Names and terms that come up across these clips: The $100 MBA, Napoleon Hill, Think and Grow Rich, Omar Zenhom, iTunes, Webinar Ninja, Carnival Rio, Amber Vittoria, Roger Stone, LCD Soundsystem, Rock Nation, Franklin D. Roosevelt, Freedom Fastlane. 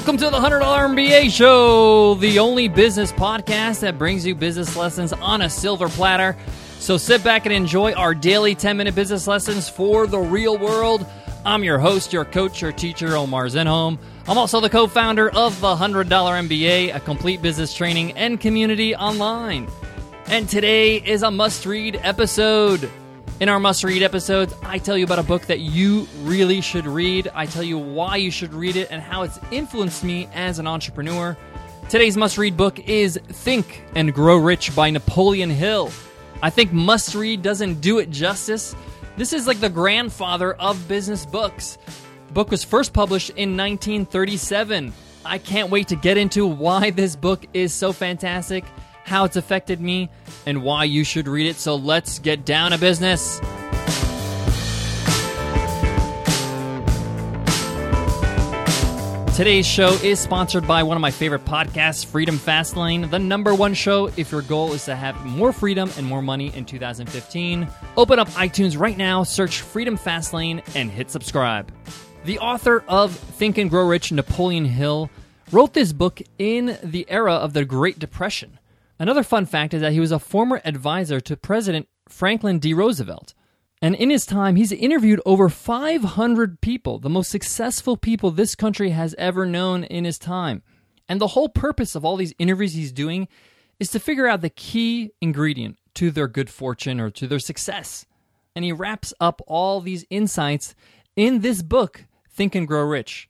Welcome to the $100 MBA Show, the only business podcast that brings you business lessons on a silver platter. So sit back and enjoy our daily 10-minute business lessons for the real world. I'm your host, your coach, your teacher, Omar Zenhom. I'm also the co-founder of the $100 MBA, a complete business training and community online. And today is a must-read episode. In our must-read episodes, I tell you about a book that you really should read. I tell you why you should read it and how it's influenced me as an entrepreneur. Today's must-read book is Think and Grow Rich by Napoleon Hill. I think must-read doesn't do it justice. This is like the grandfather of business books. The book was first published in 1937. I can't wait to get into why this book is so fantastic, how it's affected me, and why you should read it. So let's get down to business. Today's show is sponsored by one of my favorite podcasts, Freedom Fastlane, the #1 show if your goal is to have more freedom and more money in 2015. Open up iTunes right now, search Freedom Fastlane, and hit subscribe. The author of Think and Grow Rich, Napoleon Hill, wrote this book in the era of the Great Depression. Another fun fact is that he was a former advisor to President Franklin D. Roosevelt. And in his time, he's interviewed over 500 people, the most successful people this country has ever known in his time. And the whole purpose of all these interviews he's doing is to figure out the key ingredient to their good fortune or to their success. And he wraps up all these insights in this book, Think and Grow Rich.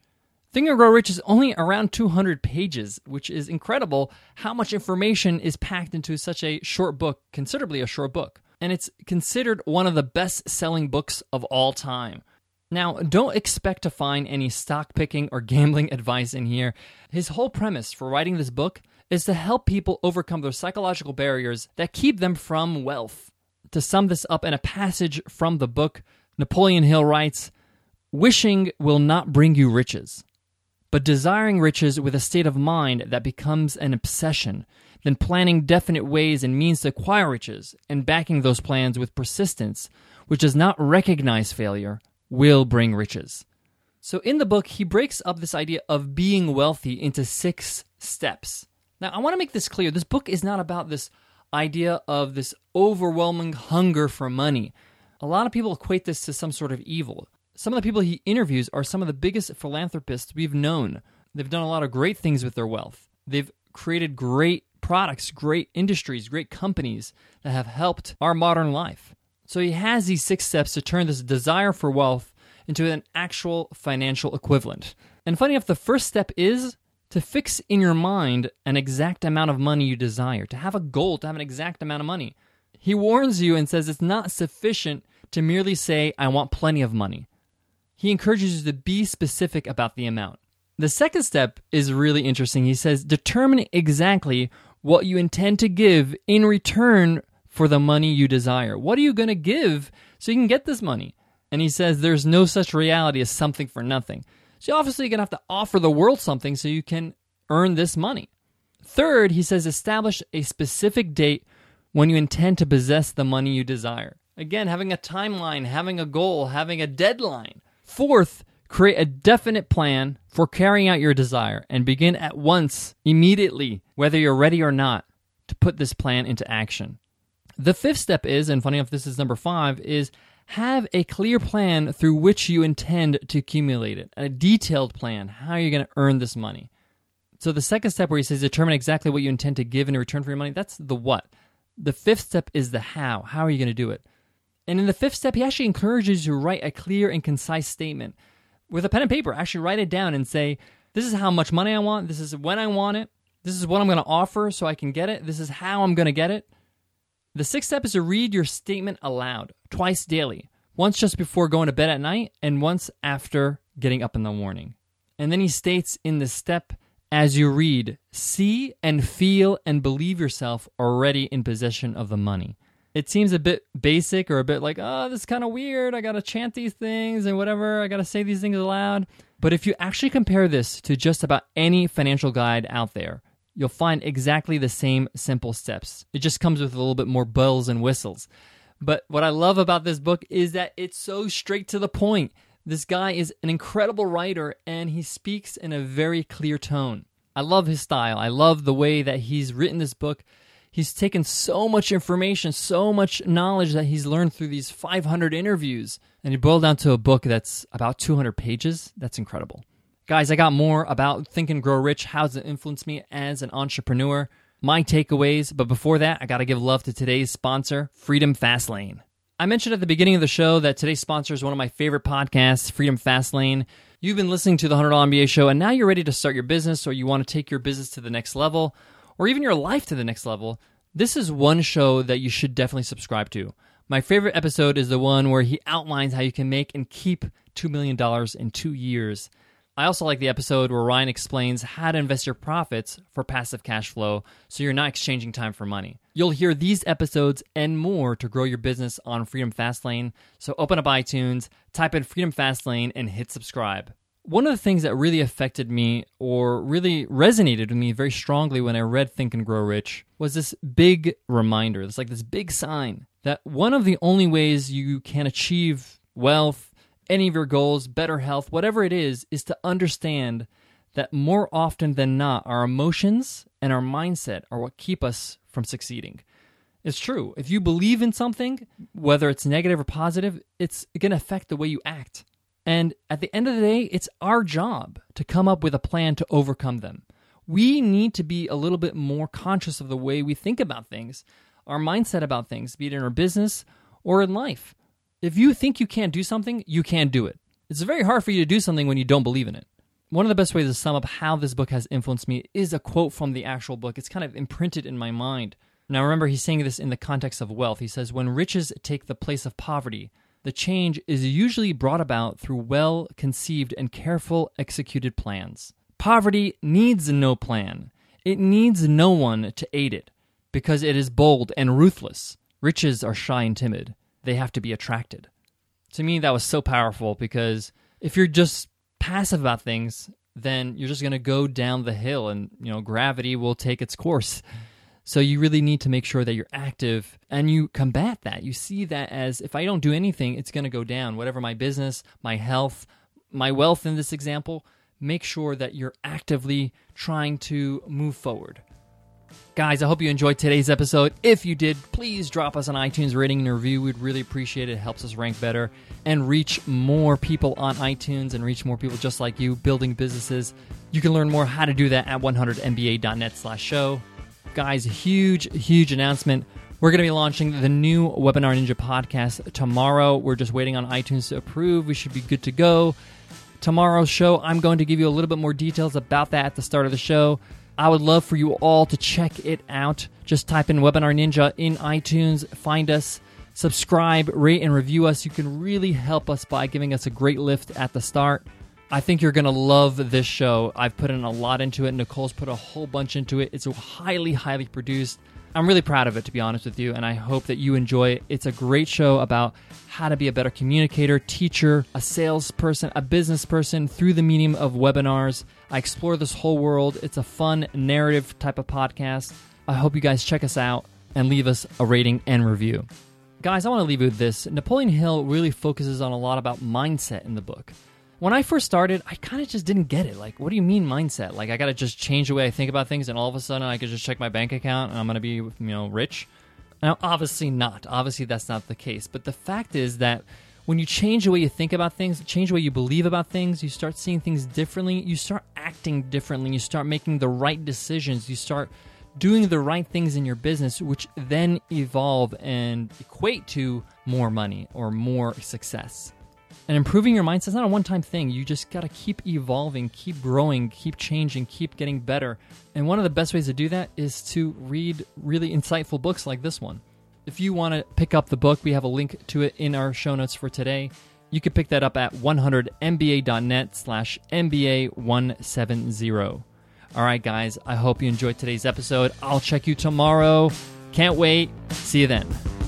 Think and Grow Rich is only around 200 pages, which is incredible how much information is packed into such a short book, considerably a short book. And it's considered one of the best-selling books of all time. Now, don't expect to find any stock picking or gambling advice in here. His whole premise for writing this book is to help people overcome their psychological barriers that keep them from wealth. To sum this up in a passage from the book, Napoleon Hill writes, "Wishing will not bring you riches, but desiring riches with a state of mind that becomes an obsession, then planning definite ways and means to acquire riches, and backing those plans with persistence, which does not recognize failure, will bring riches." So in the book, he breaks up this idea of being wealthy into 6 steps. Now, I want to make this clear. This book is not about this idea of this overwhelming hunger for money. A lot of people equate this to some sort of evil. Some of the people he interviews are some of the biggest philanthropists we've known. They've done a lot of great things with their wealth. They've created great products, great industries, great companies that have helped our modern life. So he has these 6 steps to turn this desire for wealth into an actual financial equivalent. And funny enough, the first step is to fix in your mind an exact amount of money you desire, to have a goal, to have an exact amount of money. He warns you and says it's not sufficient to merely say, "I want plenty of money." He encourages you to be specific about the amount. The second step is really interesting. He says, determine exactly what you intend to give in return for the money you desire. What are you going to give so you can get this money? And he says, there's no such reality as something for nothing. So obviously you're going to have to offer the world something so you can earn this money. Third, he says, establish a specific date when you intend to possess the money you desire. Again, having a timeline, having a goal, having a deadline. Fourth, create a definite plan for carrying out your desire and begin at once, immediately, whether you're ready or not, to put this plan into action. The fifth step is, and funny enough, this is number 5, is have a clear plan through which you intend to accumulate it, a detailed plan, how you're going to earn this money. So the second step where he says determine exactly what you intend to give in return for your money, that's the what. The fifth step is the how. How are you going to do it? And in the fifth step, he actually encourages you to write a clear and concise statement with a pen and paper. Actually write it down and say, this is how much money I want. This is when I want it. This is what I'm going to offer so I can get it. This is how I'm going to get it. The sixth step is to read your statement aloud twice daily, once just before going to bed at night and once after getting up in the morning. And then he states in this step, as you read, see and feel and believe yourself already in possession of the money. It seems a bit basic or a bit like, oh, this is kind of weird. I got to chant these things and whatever. I got to say these things aloud. But if you actually compare this to just about any financial guide out there, you'll find exactly the same simple steps. It just comes with a little bit more bells and whistles. But what I love about this book is that it's so straight to the point. This guy is an incredible writer, and he speaks in a very clear tone. I love his style. I love the way that he's written this book. He's taken so much information, so much knowledge that he's learned through these 500 interviews, and he boiled down to a book that's about 200 pages. That's incredible. Guys, I got more about Think and Grow Rich, how does it influence me as an entrepreneur, my takeaways, but before that, I got to give love to today's sponsor, Freedom Fastlane. I mentioned at the beginning of the show that today's sponsor is one of my favorite podcasts, Freedom Fastlane. You've been listening to The $100 MBA Show, and now you're ready to start your business, or you want to take your business to the next level, or even your life to the next level. This is one show that you should definitely subscribe to. My favorite episode is the one where he outlines how you can make and keep $2 million in 2 years. I also like the episode where Ryan explains how to invest your profits for passive cash flow so you're not exchanging time for money. You'll hear these episodes and more to grow your business on Freedom Fastlane, so open up iTunes, type in Freedom Fastlane, and hit subscribe. One of the things that really affected me, or really resonated with me very strongly when I read Think and Grow Rich, was this big reminder. It's like this big sign that one of the only ways you can achieve wealth, any of your goals, better health, whatever it is to understand that more often than not, our emotions and our mindset are what keep us from succeeding. It's true. If you believe in something, whether it's negative or positive, it's going to affect the way you act. And at the end of the day, it's our job to come up with a plan to overcome them. We need to be a little bit more conscious of the way we think about things, our mindset about things, be it in our business or in life. If you think you can't do something, you can't do it. It's very hard for you to do something when you don't believe in it. One of the best ways to sum up how this book has influenced me is a quote from the actual book. It's kind of imprinted in my mind. Now remember, he's saying this in the context of wealth. He says, when riches take the place of poverty, the change is usually brought about through well-conceived and careful executed plans. Poverty needs no plan. It needs no one to aid it because it is bold and ruthless. Riches are shy and timid. They have to be attracted. To me, that was so powerful because if you're just passive about things, then you're just going to go down the hill and, gravity will take its course. So you really need to make sure that you're active and you combat that. You see that as, if I don't do anything, it's going to go down. Whatever my business, my health, my wealth in this example, make sure that you're actively trying to move forward. Guys, I hope you enjoyed today's episode. If you did, please drop us an iTunes rating and review. We'd really appreciate it. It helps us rank better and reach more people on iTunes and reach more people just like you building businesses. You can learn more how to do that at 100mba.net/show. Guys, huge announcement. We're going to be launching the new Webinar Ninja podcast tomorrow. We're just waiting on iTunes to approve. We should be good to go. Tomorrow's show, I'm going to give you a little bit more details about that at the start of the show. I would love for you all to check it out. Just type in Webinar Ninja in iTunes, find us, subscribe, rate, and review us. You can really help us by giving us a great lift at the start. I think you're going to love this show. I've put in a lot into it. Nicole's put a whole bunch into it. It's highly produced. I'm really proud of it, to be honest with you, and I hope that you enjoy it. It's a great show about how to be a better communicator, teacher, a salesperson, a business person through the medium of webinars. I explore this whole world. It's a fun narrative type of podcast. I hope you guys check us out and leave us a rating and review. Guys, I want to leave you with this. Napoleon Hill really focuses on a lot about mindset in the book. When I first started, I kind of just didn't get it. Like, what do you mean mindset? Like, I got to just change the way I think about things, and all of a sudden I could just check my bank account and I'm going to be, rich? Now, obviously not. Obviously, that's not the case. But the fact is that when you change the way you think about things, change the way you believe about things, you start seeing things differently, you start acting differently, you start making the right decisions, you start doing the right things in your business, which then evolve and equate to more money or more success. And improving your mindset is not a one-time thing. You just got to keep evolving, keep growing, keep changing, keep getting better. And one of the best ways to do that is to read really insightful books like this one. If you want to pick up the book, we have a link to it in our show notes for today. You can pick that up at 100mba.net/MBA170. All right, guys, I hope you enjoyed today's episode. I'll check you tomorrow. Can't wait. See you then.